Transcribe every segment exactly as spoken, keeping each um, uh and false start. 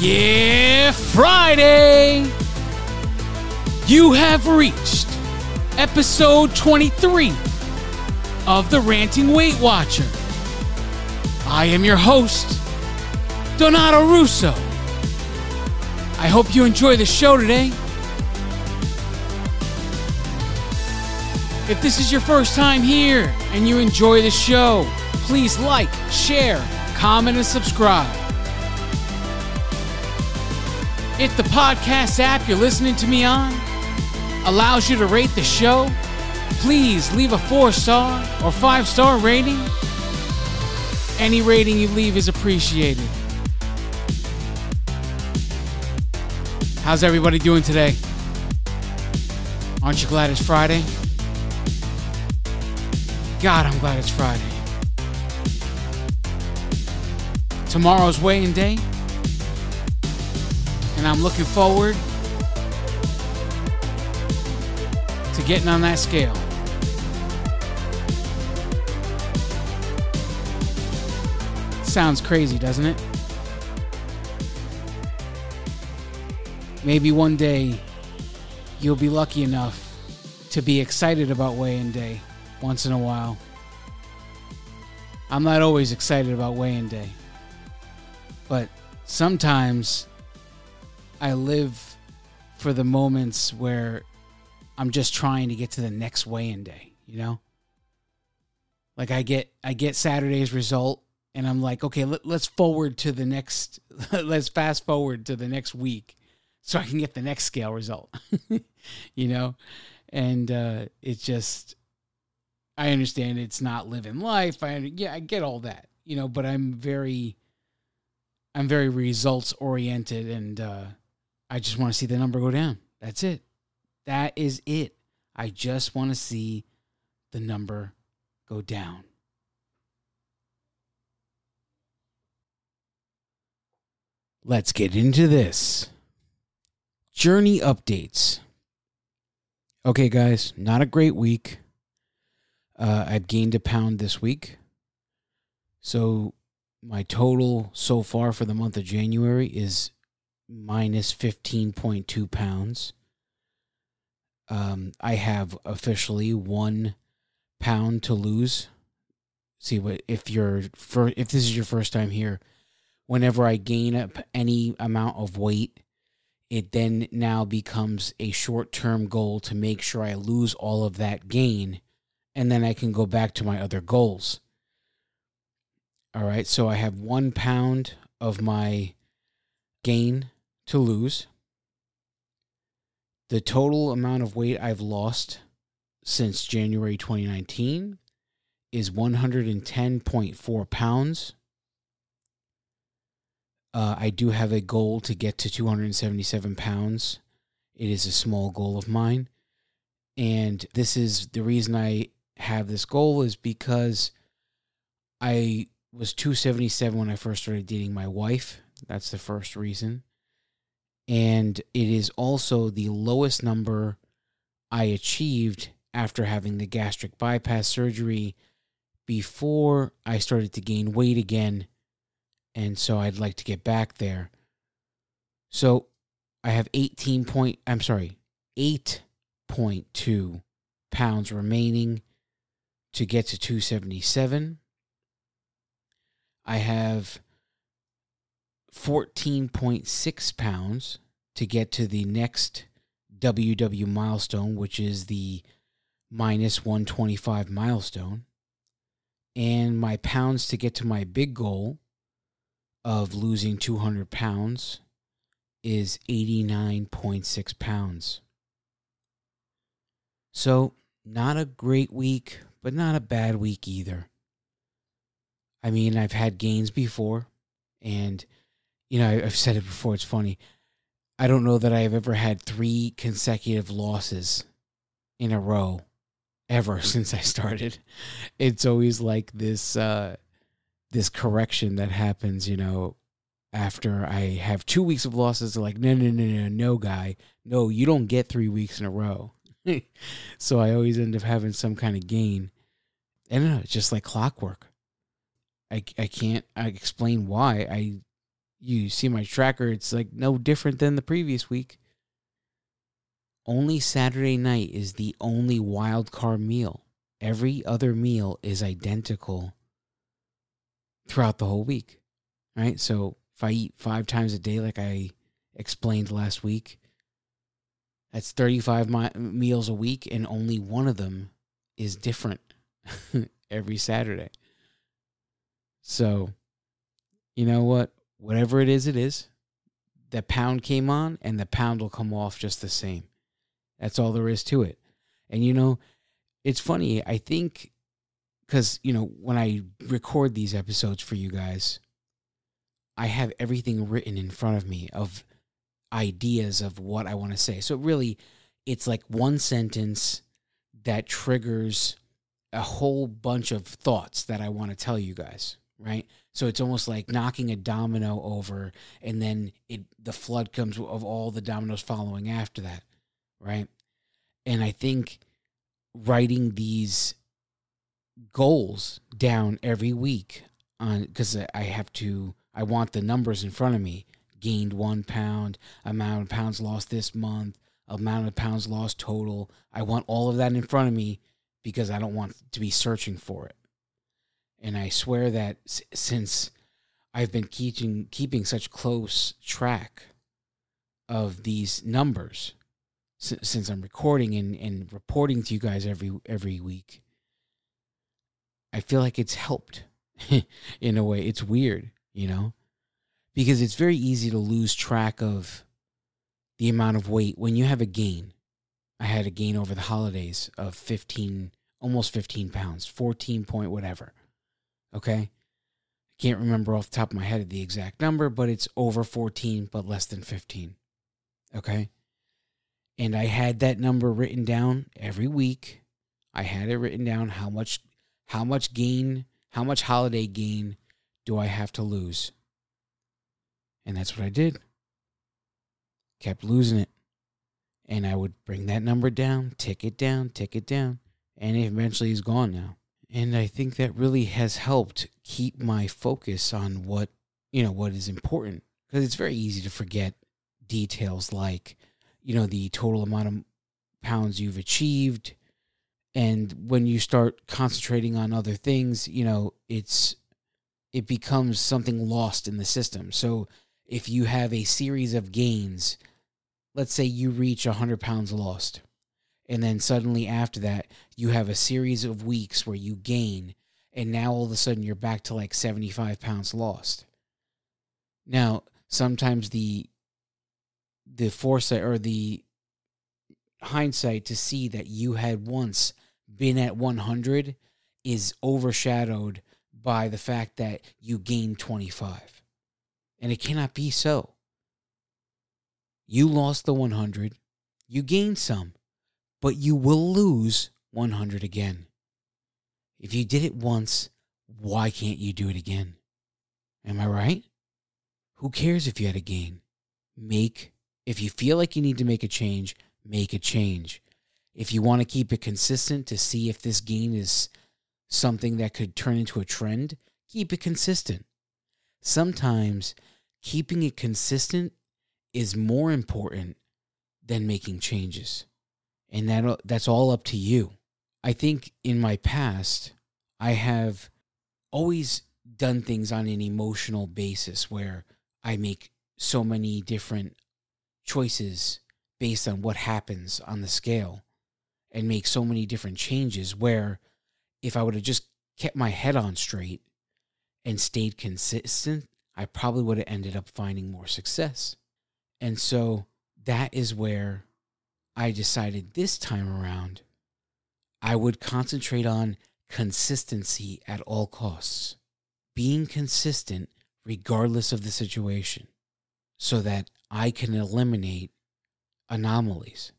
Yeah, Friday! You have reached episode twenty-three of The Ranting Weight Watcher. I am your host, Donato Russo. I hope you enjoy the show today. If this is your first time here and you enjoy the show, please like, share, comment, and subscribe. If the podcast app you're listening to me on allows you to rate the show, please leave a four-star or five-star rating. Any rating you leave is appreciated. How's everybody doing today? Aren't you glad it's Friday? God, I'm glad it's Friday. Tomorrow's weigh-in day. And I'm looking forward to getting on that scale. Sounds crazy, doesn't it? Maybe one day you'll be lucky enough to be excited about weigh-in day once in a while. I'm not always excited about weigh-in day, but sometimes I live for the moments where I'm just trying to get to the next weigh-in day, you know? Like I get I get Saturday's result, and I'm like, okay, let, let's forward to the next, let's fast forward to the next week so I can get the next scale result, you know? And uh, it's just, I understand it's not living life. I Yeah, I get all that, you know, but I'm very, I'm very results-oriented, and uh, I just want to see the number go down. That's it. That is it. I just want to see the number go down. Let's get into this. Journey updates. Okay, guys, not a great week. Uh, I've gained a pound this week. So my total so far for the month of January is minus fifteen point two pounds. Um, I have officially one pound to lose. See, what if you're for, if this is your first time here, whenever I gain up any amount of weight, it then now becomes a short-term goal to make sure I lose all of that gain, and then I can go back to my other goals. All right, so I have one pound of my gain to lose. The total amount of weight I've lost since January twenty nineteen is one hundred ten point four pounds. Uh, I do have a goal to get to two hundred seventy-seven pounds. It is a small goal of mine. And this is the reason I have this goal is because I was two seventy-seven when I first started dating my wife. That's the first reason. And it is also the lowest number I achieved after having the gastric bypass surgery before I started to gain weight again. And so I'd like to get back there. So I have eighteen point, I'm sorry, eight point two pounds remaining to get to two seventy-seven. I have fourteen point six pounds to get to the next W W milestone, which is the minus one twenty-five milestone. And my pounds to get to my big goal of losing two hundred pounds is eighty-nine point six pounds. So not a great week, but not a bad week either. I mean, I've had gains before, and, you know, I've said it before, it's funny. I don't know that I've ever had three consecutive losses in a row ever since I started. It's always like this, uh, this correction that happens, you know, after I have two weeks of losses. They're like, no, no, no, no, no, guy. No, you don't get three weeks in a row. So I always end up having some kind of gain. I don't know. It's just like clockwork. I, I can't I explain why. I You see my tracker. It's like no different than the previous week. Only Saturday night is the only wild card meal. Every other meal is identical throughout the whole week, right? So if I eat five times a day, like I explained last week, that's thirty-five mi- meals a week, and only one of them is different every Saturday. So, you know what? Whatever it is, it is. The pound came on, and the pound will come off just the same. That's all there is to it. And, you know, it's funny, I think, because, you know, when I record these episodes for you guys, I have everything written in front of me of ideas of what I want to say. So really, it's like one sentence that triggers a whole bunch of thoughts that I want to tell you guys, right? So it's almost like knocking a domino over, and then it the flood comes of all the dominoes following after that, right? And I think writing these goals down every week on, because I have to, I want the numbers in front of me. Gained one pound, amount of pounds lost this month, amount of pounds lost total. I want all of that in front of me because I don't want to be searching for it. And I swear that s- since I've been keeping, keeping such close track of these numbers, s- since I'm recording and, and reporting to you guys every every week, I feel like it's helped in a way. It's weird, you know? Because it's very easy to lose track of the amount of weight when you have a gain. I had a gain over the holidays of fifteen, almost fifteen pounds, fourteen point whatever. Okay? I can't remember off the top of my head the exact number, but it's over fourteen, but less than fifteen. Okay? And I had that number written down every week. I had it written down how much, how much gain, how much holiday gain do I have to lose? And that's what I did. Kept losing it. And I would bring that number down, tick it down, tick it down. And it eventually is gone now. And I think that really has helped keep my focus on what, you know, what is important. Because it's very easy to forget details like, you know, the total amount of pounds you've achieved. And when you start concentrating on other things, you know, it's, it becomes something lost in the system. So if you have a series of gains, let's say you reach one hundred pounds lost, and then suddenly after that, you have a series of weeks where you gain, and now all of a sudden you're back to like seventy-five pounds lost. Now, sometimes the the foresight or the hindsight to see that you had once been at one hundred is overshadowed by the fact that you gained twenty-five. And it cannot be so. You lost the one hundred, you gained some, but you will lose one hundred again. If you did it once, why can't you do it again? Am I right? Who cares if you had a gain? Make, if you feel like you need to make a change, make a change. If you want to keep it consistent to see if this gain is something that could turn into a trend, keep it consistent. Sometimes keeping it consistent is more important than making changes. And that that's all up to you. I think in my past, I have always done things on an emotional basis where I make so many different choices based on what happens on the scale and make so many different changes where if I would have just kept my head on straight and stayed consistent, I probably would have ended up finding more success. And so that is where I decided this time around, I would concentrate on consistency at all costs, being consistent regardless of the situation, so that I can eliminate anomalies.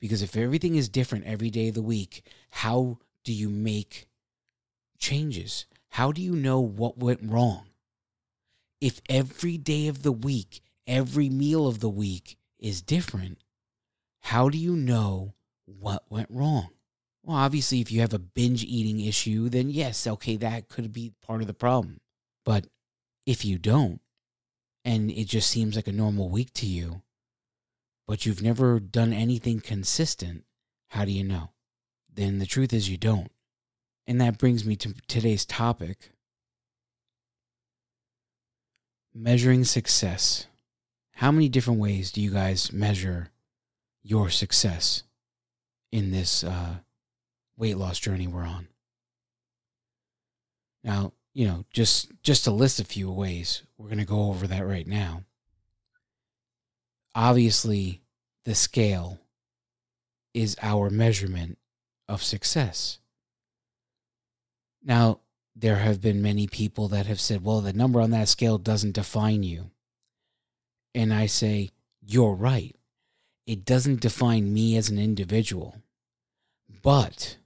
Because if everything is different every day of the week, how do you make changes? how do you know what went wrong? If every day of the week, every meal of the week is different, how do you know what went wrong? Well, obviously, if you have a binge eating issue, then yes, okay, that could be part of the problem. But if you don't, and it just seems like a normal week to you, but you've never done anything consistent, how do you know? Then the truth is you don't. And that brings me to today's topic. Measuring success. How many different ways do you guys measure your success in this uh, weight loss journey we're on? Now, you know, just, just to list a few ways, we're going to go over that right now. Obviously, the scale is our measurement of success. Now, there have been many people that have said, well, the number on that scale doesn't define you. And I say, you're right. It doesn't define me as an individual, but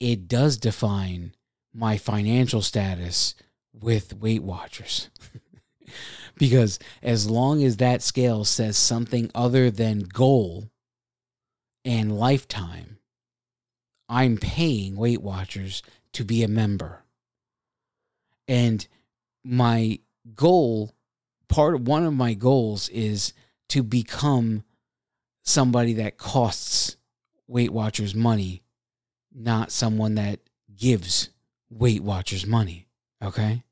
it does define my financial status with Weight Watchers. Because as long as that scale says something other than goal and lifetime, I'm paying Weight Watchers to be a member. And my goal, part one of my goals is to become somebody that costs Weight Watchers money, not someone that gives Weight Watchers money, okay?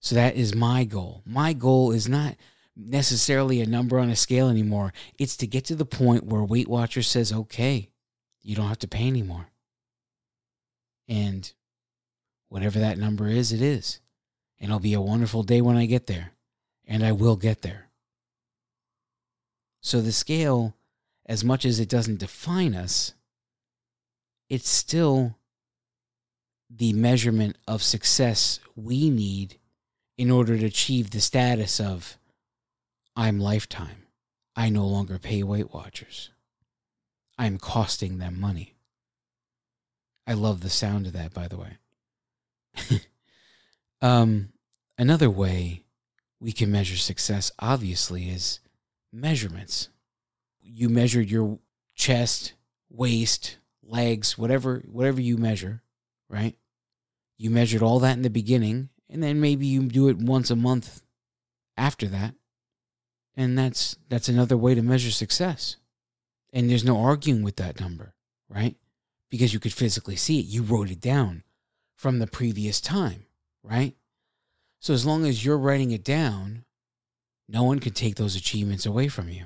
So that is my goal. My goal is not necessarily a number on a scale anymore. It's to get to the point where Weight Watchers says, okay, you don't have to pay anymore. And whatever that number is, it is. And it'll be a wonderful day when I get there. And I will get there. So the scale, as much as it doesn't define us, it's still the measurement of success we need in order to achieve the status of I'm lifetime. I no longer pay Weight Watchers. I'm costing them money. I love the sound of that, by the way. um, another way we can measure success, obviously, is measurements. You measured your chest, waist, legs, whatever, whatever you measure, right? You measured all that in the beginning, and then maybe you do it once a month after that. And that's that's another way to measure success. And there's no arguing with that number, right? Because you could physically see it. You wrote it down from the previous time, right? So as long as you're writing it down, no one can take those achievements away from you.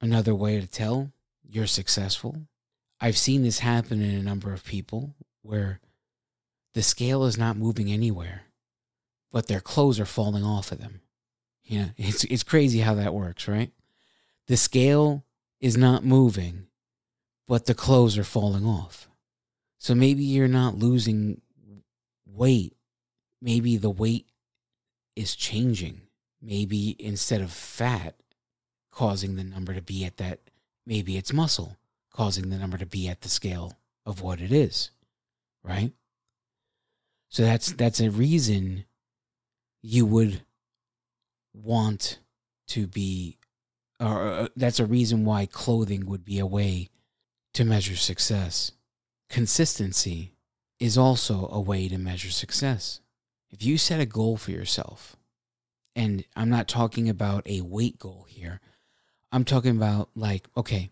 Another way to tell you're successful. I've seen this happen in a number of people where the scale is not moving anywhere, but their clothes are falling off of them. You know, it's it's crazy how that works, right? The scale is not moving, but the clothes are falling off. So maybe you're not losing weight. Maybe the weight is changing. Maybe instead of fat causing the number to be at that, maybe it's muscle causing the number to be at the scale of what it is, right? So that's that's a reason you would want to be, or that's a reason why clothing would be a way to measure success. Consistency is also a way to measure success. If you set a goal for yourself, and I'm not talking about a weight goal here, I'm talking about like, okay,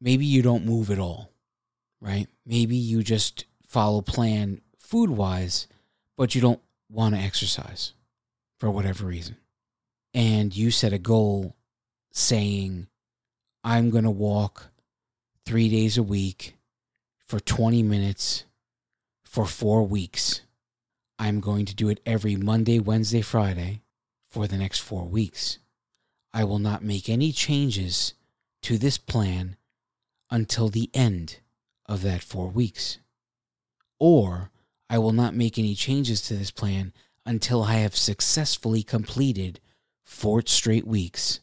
maybe you don't move at all, right? Maybe you just follow plan food-wise, but you don't want to exercise for whatever reason. And you set a goal saying, I'm going to walk three days a week for twenty minutes for four weeks. I'm going to do it every Monday, Wednesday, Friday for the next four weeks. I will not make any changes to this plan until the end of that four weeks. Or I will not make any changes to this plan until I have successfully completed four straight weeks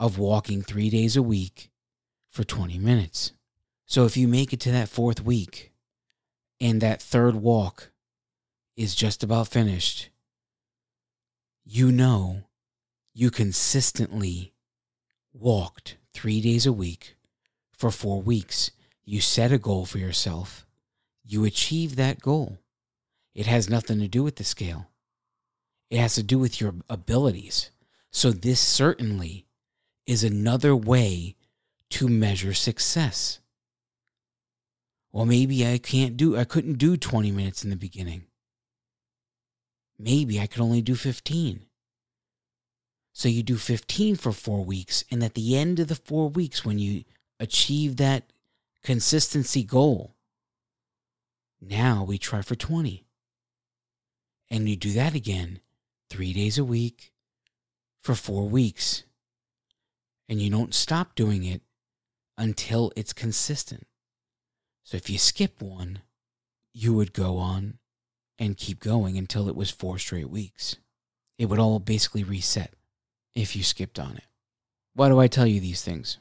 of walking three days a week for twenty minutes. So if you make it to that fourth week and that third walk is just about finished, you know you consistently walked three days a week for four weeks. You set a goal for yourself. You achieve that goal. It has nothing to do with the scale. It has to do with your abilities. So this certainly is another way to measure success. Well, maybe I can't do, I couldn't do twenty minutes in the beginning. Maybe I could only do fifteen. So you do fifteen for four weeks. And at the end of the four weeks, when you achieve that consistency goal, now we try for twenty. And you do that again, three days a week for four weeks. And you don't stop doing it until it's consistent. So if you skip one, you would go on and keep going until it was four straight weeks. It would all basically reset if you skipped on it. Why do I tell you these things?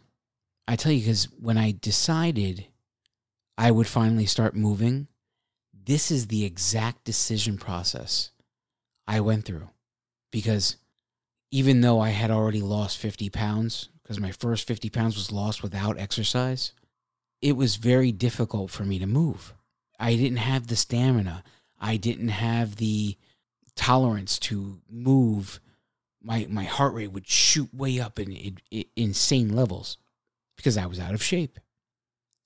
I tell you because when I decided I would finally start moving, this is the exact decision process I went through. Because even though I had already lost fifty pounds, because my first fifty pounds was lost without exercise, it was very difficult for me to move. I didn't have the stamina. I didn't have the tolerance to move. My my heart rate would shoot way up in, in, in insane levels because I was out of shape.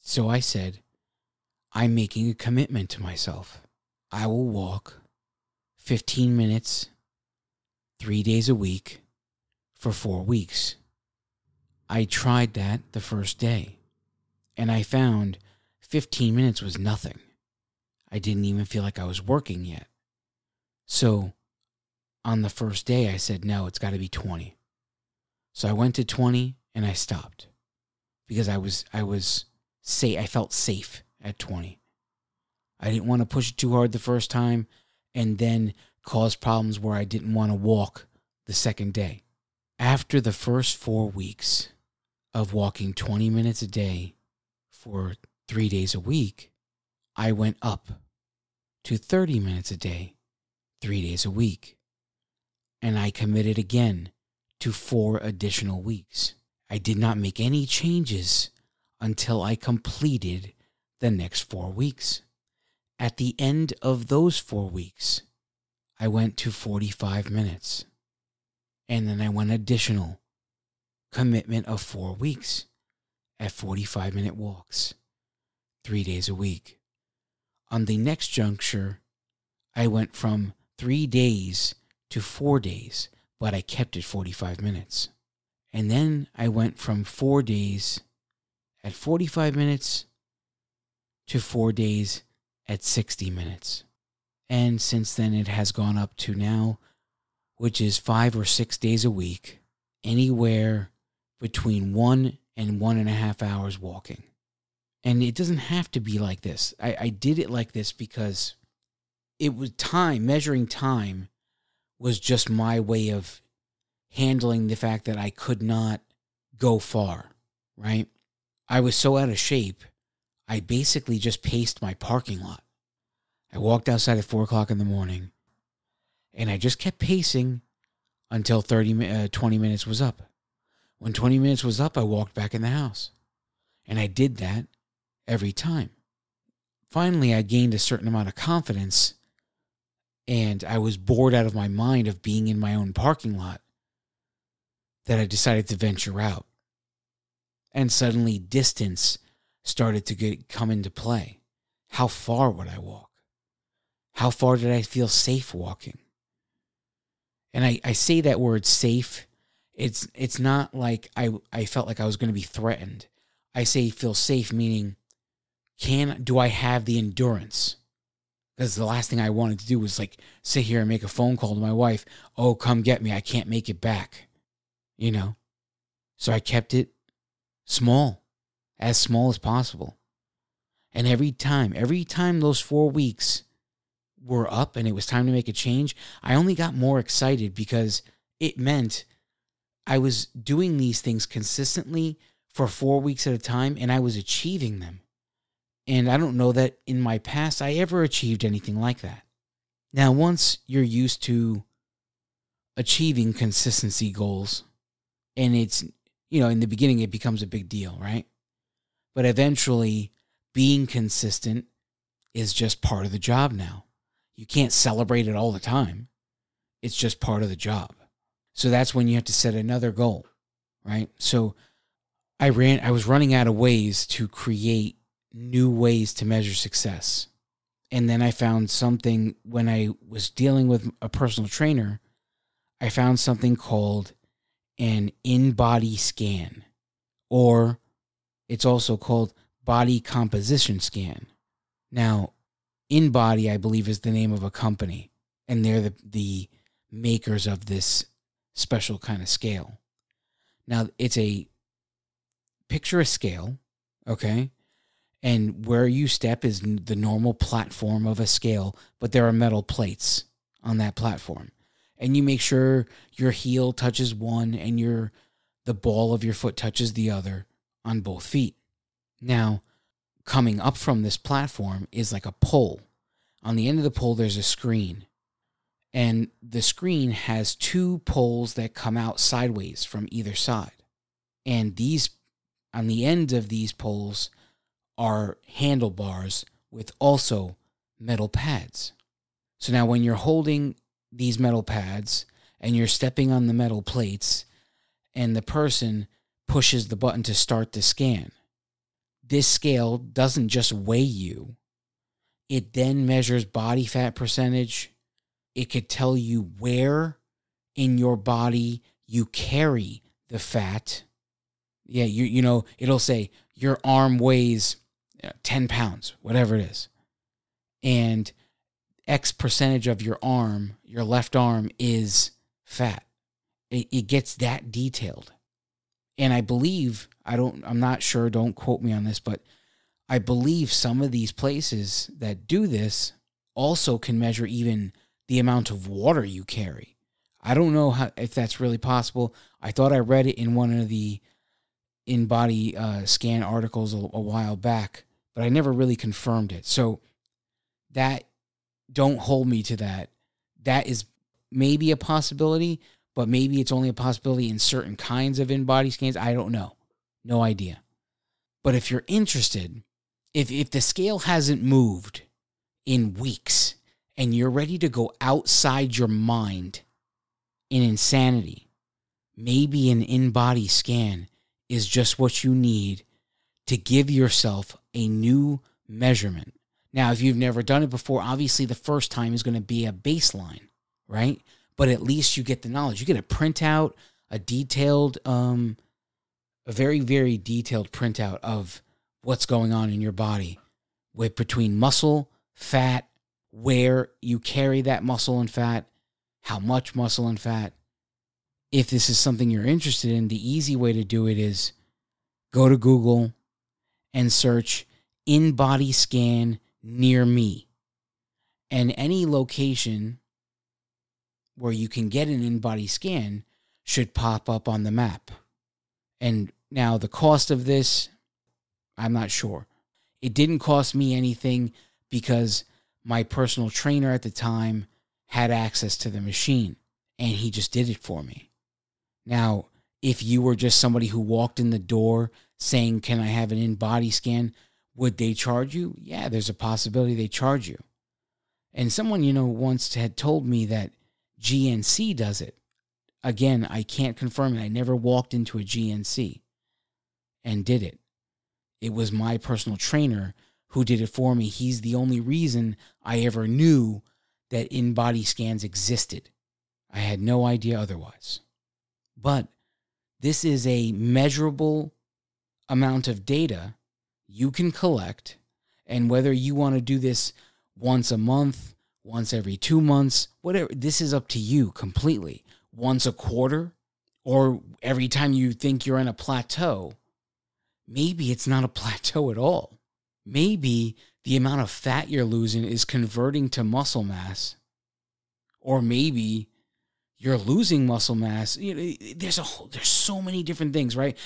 So I said, I'm making a commitment to myself. I will walk fifteen minutes, three days a week, for four weeks. I tried that the first day, and I found fifteen minutes was nothing. I didn't even feel like I was working yet. So on the first day, I said, no, it's got to be twenty. So I went to twenty, and I stopped because I was, I was safe. I felt safe at twenty. I didn't want to push it too hard the first time and then cause problems where I didn't want to walk the second day. After the first four weeks of walking twenty minutes a day for three days a week, I went up to thirty minutes a day, three days a week. And I committed again to four additional weeks. I did not make any changes until I completed the next four weeks. At the end of those four weeks, I went to forty-five minutes. And then I went additional commitment of four weeks at forty-five minute walks, three days a week. On the next juncture, I went from three days to four days, but I kept it forty-five minutes. And then I went from four days at forty-five minutes to four days at sixty minutes. And since then, it has gone up to now, which is five or six days a week, anywhere between one and one and a half hours walking. And it doesn't have to be like this. I, I did it like this because it was time, measuring time was just my way of handling the fact that I could not go far, right? I was so out of shape I basically just paced my parking lot. I walked outside at four o'clock in the morning, and I just kept pacing until thirty, uh, twenty minutes was up. When twenty minutes was up, I walked back in the house, and I did that every time. Finally, I gained a certain amount of confidence, and I was bored out of my mind of being in my own parking lot that I decided to venture out. And suddenly, distance started to get, come into play. How far would I walk? How far did I feel safe walking? And I, I say that word safe. It's it's not like I, I felt like I was going to be threatened. I say feel safe, meaning can do I have the endurance? Because the last thing I wanted to do was like sit here and make a phone call to my wife. Oh, come get me. I can't make it back. You know? So I kept it small. As small as possible. And every time, every time those four weeks were up and it was time to make a change, I only got more excited because it meant I was doing these things consistently for four weeks at a time and I was achieving them. And I don't know that in my past I ever achieved anything like that. Now, once you're used to achieving consistency goals, and it's, you know, in the beginning it becomes a big deal, right? But eventually being consistent is just part of the job now. You can't celebrate it all the time. It's just part of the job. So that's when you have to set another goal, right? So I ran, I was running out of ways to create new ways to measure success. And then I found something when I was dealing with a personal trainer, I found something called an in-body scan, or it's also called body composition scan. Now, InBody, I believe, is the name of a company, and they're the, the makers of this special kind of scale. Now, it's a picture a scale, okay? And where you step is the normal platform of a scale, but there are metal plates on that platform. And you make sure your heel touches one and your the ball of your foot touches the other on both feet. Now, coming up from this platform is like a pole. On the end of the pole, there's a screen. And the screen has two poles that come out sideways from either side. And these, on the end of these poles are handlebars with also metal pads. So now when you're holding these metal pads and you're stepping on the metal plates and the person pushes the button to start the scan, this scale doesn't just weigh you. It then measures body fat percentage. It could tell you where in your body you carry the fat. Yeah, you you know, it'll say your arm weighs ten pounds, whatever it is. And X percentage of your arm, your left arm, is fat. It, it gets that detailed. And I believe, I don't, I'm not sure, don't quote me on this, but I believe some of these places that do this also can measure even the amount of water you carry. I don't know how, if that's really possible. I thought I read it in one of the InBody uh, scan articles a, a while back, but I never really confirmed it. So that, don't hold me to that. That is maybe a possibility, but maybe it's only a possibility in certain kinds of in-body scans. I don't know. No idea. But if you're interested, if, if the scale hasn't moved in weeks and you're ready to go outside your mind in insanity, maybe an in-body scan is just what you need to give yourself a new measurement. Now, if you've never done it before, obviously the first time is going to be a baseline, right? But at least you get the knowledge. You get a printout, a detailed, um, a very, very detailed printout of what's going on in your body with between muscle, fat, where you carry that muscle and fat, how much muscle and fat. If this is something you're interested in, the easy way to do it is go to Google and search in-body scan near me, and any location where you can get an in-body scan should pop up on the map. And now the cost of this, I'm not sure. It didn't cost me anything because my personal trainer at the time had access to the machine and he just did it for me. Now, if you were just somebody who walked in the door saying, "Can I have an in-body scan?" would they charge you? Yeah, there's a possibility they charge you. And someone, you know, once had told me that G N C does it. Again, I can't confirm it. I never walked into a G N C and did it. It was my personal trainer who did it for me. He's the only reason I ever knew that in-body scans existed. I had no idea otherwise. But this is a measurable amount of data you can collect, and whether you want to do this once a month, once every two months, whatever, this is up to you completely. Once a quarter, or every time you think you're in a plateau, maybe it's not a plateau at all. Maybe the amount of fat you're losing is converting to muscle mass, or maybe you're losing muscle mass. You know, there's a whole, there's so many different things, right?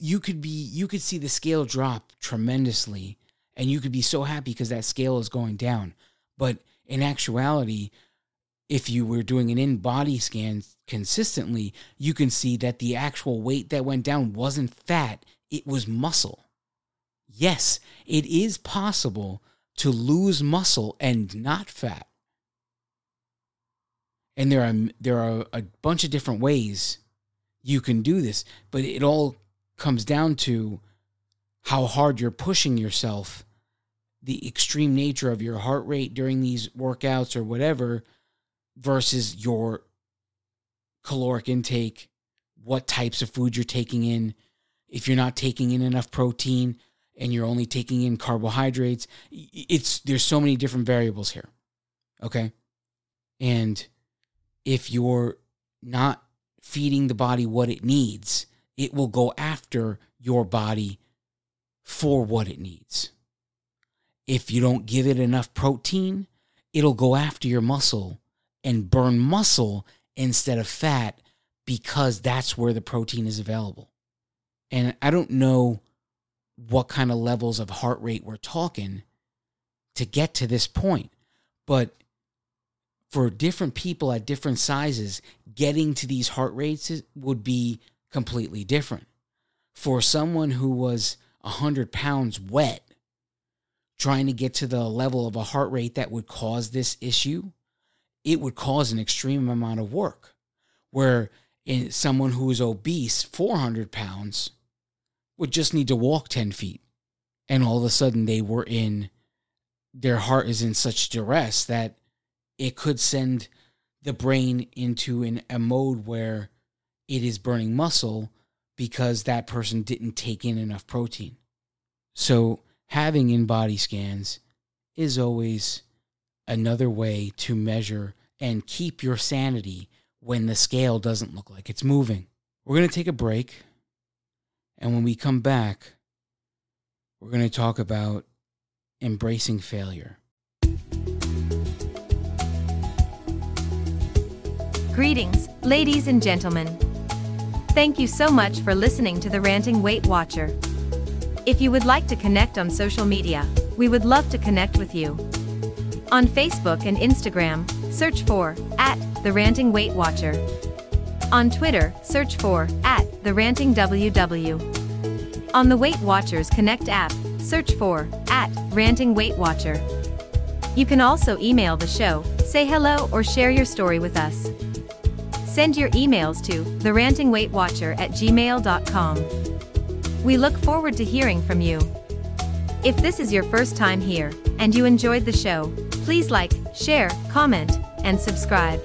You could be, you could see the scale drop tremendously and you could be so happy because that scale is going down, but in actuality, if you were doing an in-body scan consistently, you can see that the actual weight that went down wasn't fat, it was muscle. Yes, it is possible to lose muscle and not fat. And there are there are a bunch of different ways you can do this, but it all comes down to how hard you're pushing yourself, the extreme nature of your heart rate during these workouts or whatever, versus your caloric intake, what types of food you're taking in. If you're not taking in enough protein and you're only taking in carbohydrates, it's there's so many different variables here, okay? And if you're not feeding the body what it needs, it will go after your body for what it needs. If you don't give it enough protein, it'll go after your muscle and burn muscle instead of fat, because that's where the protein is available. And I don't know what kind of levels of heart rate we're talking to get to this point, but for different people at different sizes, getting to these heart rates would be completely different. For someone who was one hundred pounds wet, trying to get to the level of a heart rate that would cause this issue, it would cause an extreme amount of work. Where in someone who is obese, four hundred pounds, would just need to walk ten feet. And all of a sudden they were in, their heart is in such duress that it could send the brain into an, a mode where it is burning muscle because that person didn't take in enough protein. So having in-body scans is always another way to measure and keep your sanity when the scale doesn't look like it's moving. We're going to take a break, and when we come back, we're going to talk about embracing failure. Greetings, ladies and gentlemen. Thank you so much for listening to The Ranting Weight Watcher. If you would like to connect on social media, we would love to connect with you. On Facebook and Instagram, search for, at, The Ranting Weight Watcher. On Twitter, search for, at, The Ranting W W. On the Weight Watchers Connect app, search for, at, Ranting Weight Watcher. You can also email the show, say hello or share your story with us. Send your emails to, the ranting weight watcher at gmail dot com. We look forward to hearing from you. If this is your first time here, and you enjoyed the show, please like, share, comment, and subscribe.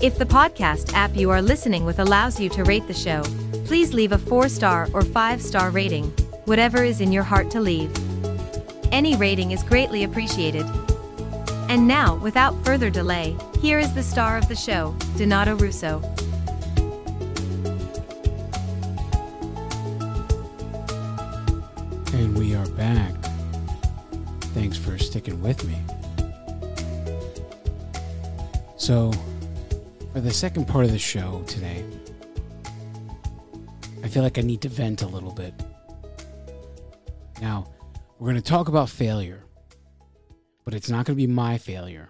If the podcast app you are listening with allows you to rate the show, please leave a four-star or five-star rating, whatever is in your heart to leave. Any rating is greatly appreciated. And now, without further delay, here is the star of the show, Donato Russo. And we are back. Thanks for sticking with me. So, for the second part of the show today, I feel like I need to vent a little bit. Now, we're going to talk about failure, but it's not going to be my failure.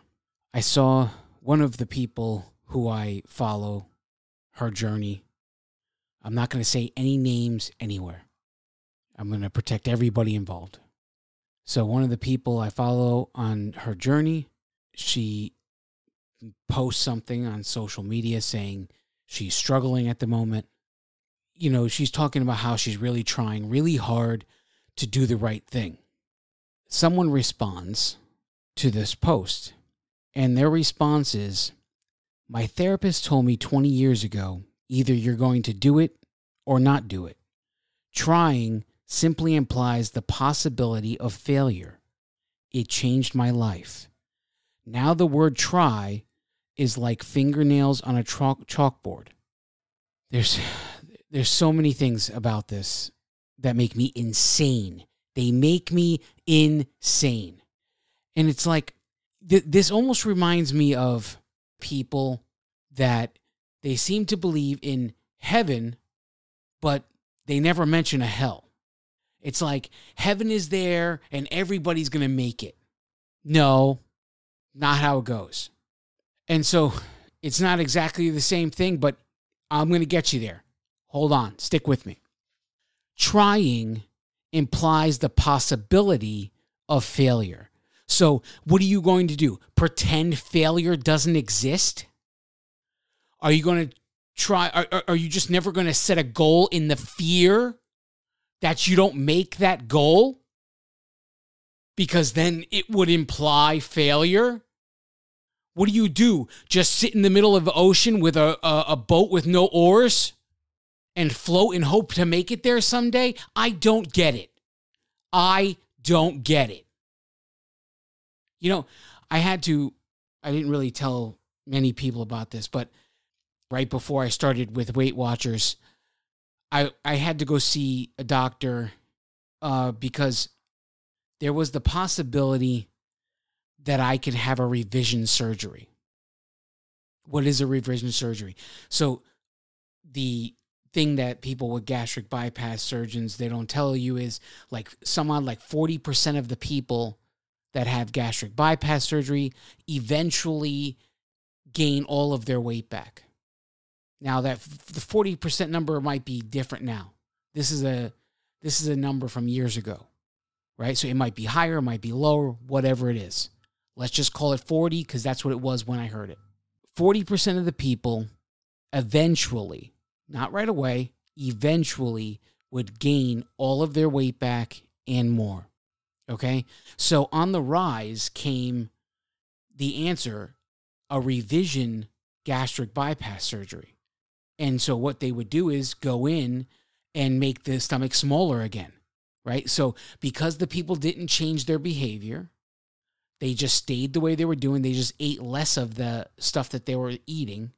I saw one of the people who I follow, her journey. I'm not going to say any names anywhere. I'm going to protect everybody involved. So one of the people I follow on her journey, she posts something on social media saying she's struggling at the moment. You know, she's talking about how she's really trying really hard to do the right thing. Someone responds to this post, and their response is, "My therapist told me twenty years ago, either you're going to do it or not do it. Trying simply implies the possibility of failure. It changed my life. Now the word try is like fingernails on a chalk- chalkboard." There's, there's so many things about this that make me insane. They make me insane. And it's like, th- this almost reminds me of people that they seem to believe in heaven, but they never mention a hell. It's like heaven is there and everybody's going to make it. No, not how it goes. And so it's not exactly the same thing, but I'm going to get you there. Hold on. Stick with me. Trying implies the possibility of failure. So what are you going to do? Pretend failure doesn't exist? Are you going to try? Are, are you just never going to set a goal in the fear that you don't make that goal? Because then it would imply failure. What do you do? Just sit in the middle of the ocean with a, a, a boat with no oars and float and hope to make it there someday? I don't get it. I don't get it. You know, I had to, I didn't really tell many people about this, but right before I started with Weight Watchers, I, I had to go see a doctor uh, because there was the possibility that I could have a revision surgery. What is a revision surgery? So the thing that people with gastric bypass surgeons, they don't tell you is like someone like forty percent of the people that have gastric bypass surgery eventually gain all of their weight back. Now that the forty percent number might be different now. This is a, this is a number from years ago, right? So it might be higher, it might be lower, whatever it is. Let's just call it forty because that's what it was when I heard it. forty percent of the people eventually, not right away, eventually would gain all of their weight back and more. Okay? So on the rise came the answer, a revision gastric bypass surgery. And so what they would do is go in and make the stomach smaller again, right? So because the people didn't change their behavior, they just stayed the way they were doing. They just ate less of the stuff that they were eating,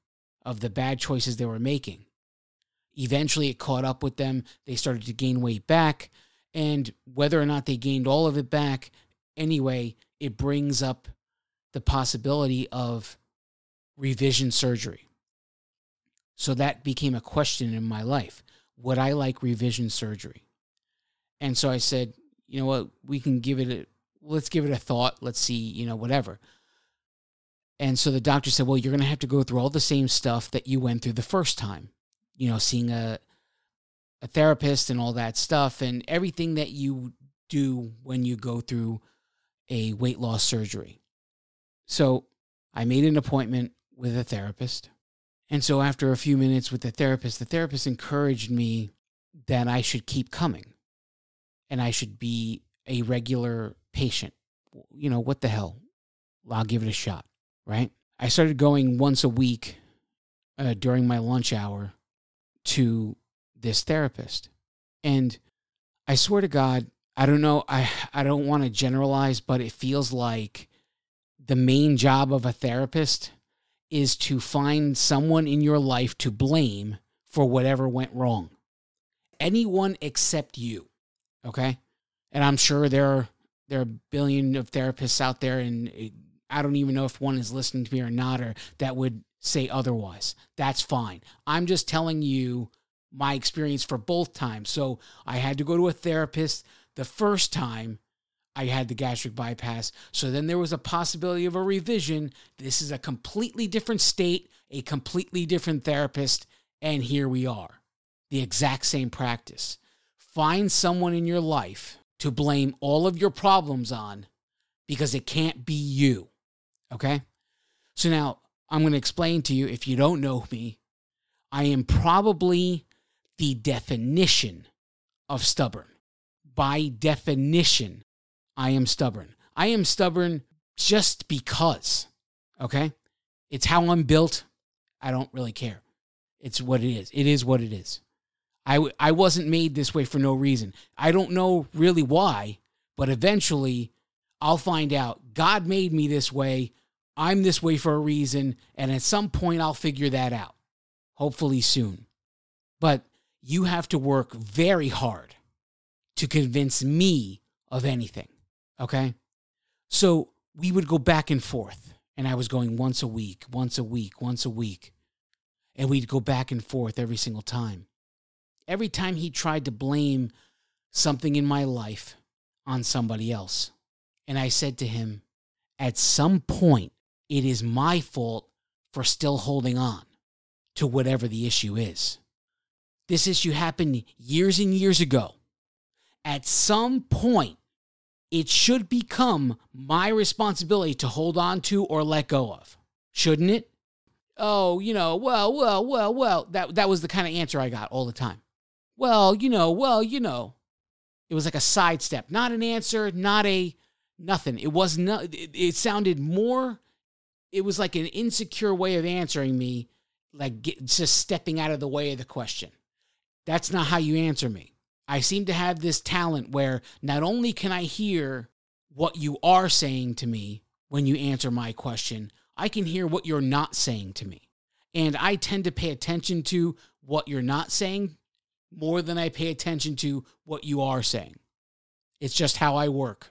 of the bad choices they were making. Eventually, it caught up with them. They started to gain weight back. And whether or not they gained all of it back, anyway, it brings up the possibility of revision surgery. So that became a question in my life. Would I like revision surgery? And so I said, you know what, we can give it a let's give it a thought. Let's see, you know, whatever. And so the doctor said, well, you're going to have to go through all the same stuff that you went through the first time, you know, seeing a a therapist and all that stuff and everything that you do when you go through a weight loss surgery. So I made an appointment with a therapist. And so after a few minutes with the therapist, the therapist encouraged me that I should keep coming and I should be a regular patient. You know, what the hell? I'll give it a shot, right? I started going once a week uh, during my lunch hour to this therapist. And I swear to God, I don't know, I, I don't want to generalize, but it feels like the main job of a therapist is to find someone in your life to blame for whatever went wrong. Anyone except you, okay? And I'm sure there are There are a billion of therapists out there, and I don't even know if one is listening to me or not, or that would say otherwise. That's fine. I'm just telling you my experience for both times. So I had to go to a therapist the first time I had the gastric bypass. So then there was a possibility of a revision. This is a completely different state, a completely different therapist, and here we are. The exact same practice. Find someone in your life to blame all of your problems on because it can't be you, okay? So now I'm going to explain to you, if you don't know me, I am probably the definition of stubborn. By definition, I am stubborn. I am stubborn just because, okay? It's how I'm built. I don't really care. It's what it is. It is what it is. I, w- I wasn't made this way for no reason. I don't know really why, but eventually I'll find out. God made me this way. I'm this way for a reason. And at some point I'll figure that out, hopefully soon. But you have to work very hard to convince me of anything, okay? So we would go back and forth, and I was going once a week, once a week, once a week. And we'd go back and forth every single time. Every time he tried to blame something in my life on somebody else. And I said to him, at some point, it is my fault for still holding on to whatever the issue is. This issue happened years and years ago. At some point, it should become my responsibility to hold on to or let go of. Shouldn't it? Oh, you know, well, well, well, well. That, that was the kind of answer I got all the time. Well, you know, well, you know. It was like a sidestep. Not an answer, not a nothing. It was not, it, it sounded more, it was like an insecure way of answering me, like get, just stepping out of the way of the question. That's not how you answer me. I seem to have this talent where not only can I hear what you are saying to me when you answer my question, I can hear what you're not saying to me. And I tend to pay attention to what you're not saying more than I pay attention to what you are saying. It's just how I work.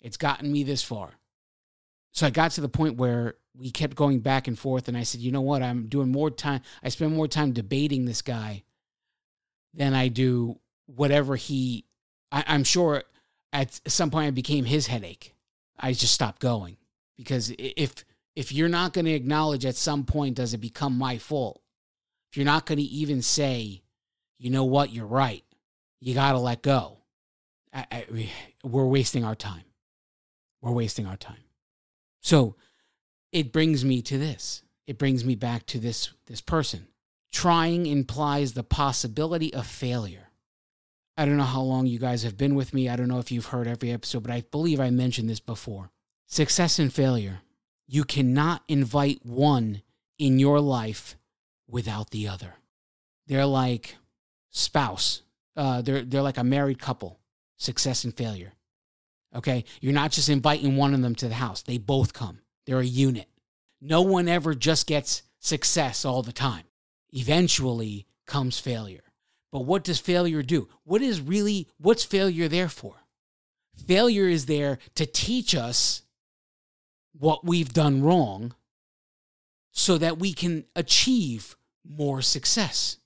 It's gotten me this far. So I got to the point where we kept going back and forth, and I said, you know what, I'm doing more time, I spend more time debating this guy than I do whatever he, I, I'm sure at some point I became his headache. I just stopped going, because if if you're not going to acknowledge at some point, does it become my fault? If you're not going to even say, you know what, you're right, you got to let go. I, I, we're wasting our time. We're wasting our time. So it brings me to this. It brings me back to this, this person. Trying implies the possibility of failure. I don't know how long you guys have been with me. I don't know if you've heard every episode, but I believe I mentioned this before. Success and failure. You cannot invite one in your life without the other. They're like spouse. Uh, they're, they're like a married couple. Success and failure. Okay? You're not just inviting one of them to the house. They both come. They're a unit. No one ever just gets success all the time. Eventually comes failure. But what does failure do? What is really, what's failure there for? Failure is there to teach us what we've done wrong so that we can achieve more success.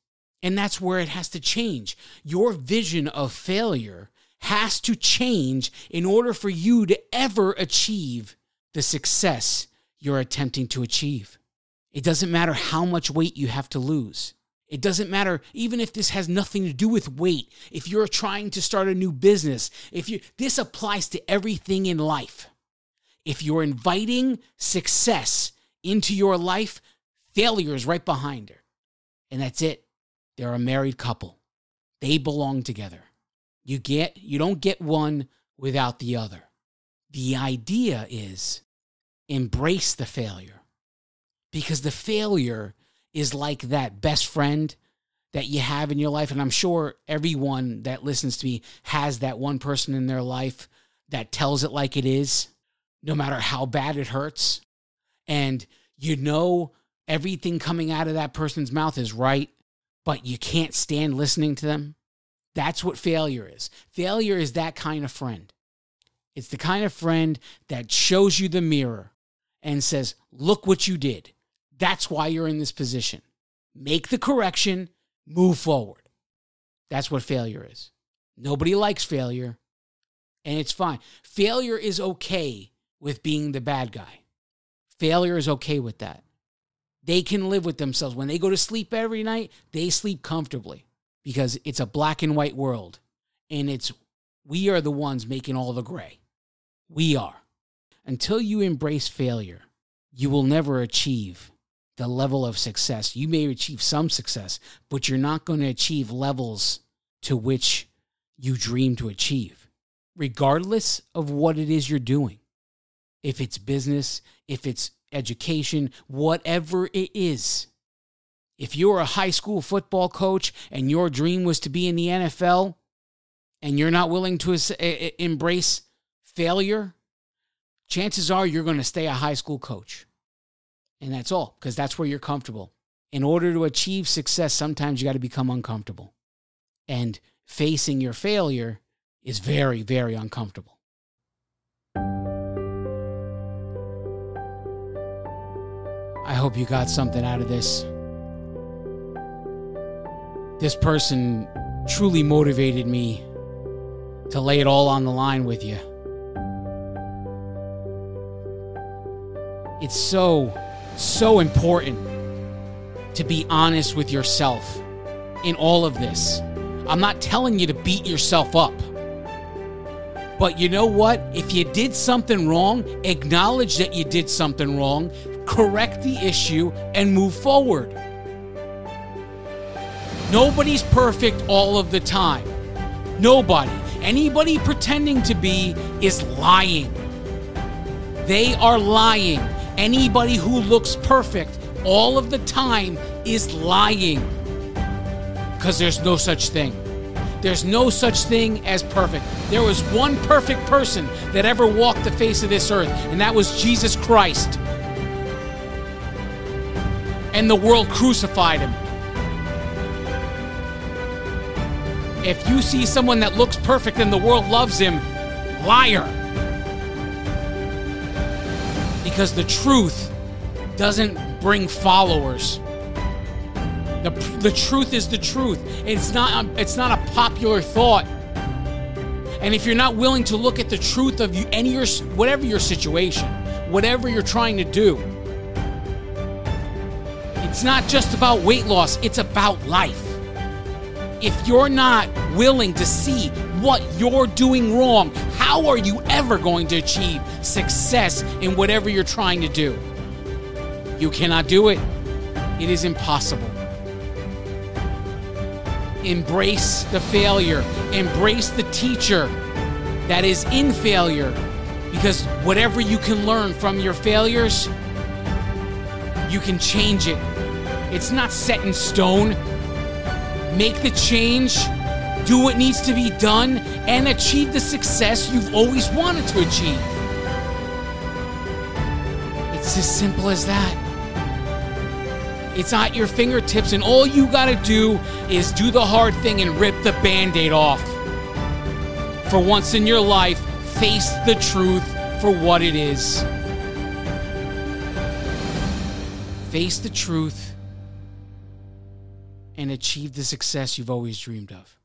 And that's where it has to change. Your vision of failure has to change in order for you to ever achieve the success you're attempting to achieve. It doesn't matter how much weight you have to lose. It doesn't matter, even if this has nothing to do with weight, if you're trying to start a new business, if you, this applies to everything in life. If you're inviting success into your life, failure is right behind her. And that's it. They're a married couple. They belong together. You get, you don't get one without the other. The idea is embrace the failure, because the failure is like that best friend that you have in your life. And I'm sure everyone that listens to me has that one person in their life that tells it like it is, no matter how bad it hurts. And you know everything coming out of that person's mouth is right, but you can't stand listening to them. That's what failure is. Failure is that kind of friend. It's the kind of friend that shows you the mirror and says, look what you did. That's why you're in this position. Make the correction, move forward. That's what failure is. Nobody likes failure, and it's fine. Failure is okay with being the bad guy. Failure is okay with that. They can live with themselves. When they go to sleep every night, they sleep comfortably, because it's a black and white world, and it's we are the ones making all the gray. We are. Until you embrace failure, you will never achieve the level of success. You may achieve some success, but you're not going to achieve levels to which you dream to achieve, regardless of what it is you're doing. If it's business, if it's education, whatever it is. If you're a high school football coach and your dream was to be in the N F L, and you're not willing to embrace failure, chances are you're going to stay a high school coach. And that's all, because that's where you're comfortable. In order to achieve success, sometimes you got to become uncomfortable. And facing your failure is very, very uncomfortable. I hope you got something out of this. This person truly motivated me to lay it all on the line with you. It's so, so important to be honest with yourself in all of this. I'm not telling you to beat yourself up. But you know what? If you did something wrong, acknowledge that you did something wrong, correct the issue, and move forward. Nobody's perfect all of the time. Nobody. Anybody pretending to be is lying. They are lying. Anybody who looks perfect all of the time is lying. Because there's no such thing. There's no such thing as perfect. There was one perfect person that ever walked the face of this earth, and that was Jesus Christ. And the world crucified him. If you see someone that looks perfect and the world loves him, liar. Because the truth doesn't bring followers. The, the truth is the truth. It's not, it's not a popular thought. And if you're not willing to look at the truth of you, any your, whatever your situation, whatever you're trying to do, it's not just about weight loss, it's about life. If you're not willing to see what you're doing wrong, how are you ever going to achieve success in whatever you're trying to do? You cannot do it. It is impossible. Embrace the failure. Embrace the teacher that is in failure, because whatever you can learn from your failures, you can change it. It's not set in stone. Make the change, do what needs to be done, and achieve the success you've always wanted to achieve. It's as simple as that. It's at your fingertips, and all you gotta do is do the hard thing and rip the Band-Aid off. For once in your life, face the truth for what it is. Face the truth and achieve the success you've always dreamed of.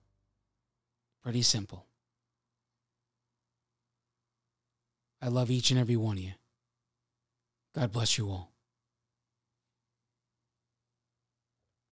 Pretty simple. I love each and every one of you. God bless you all.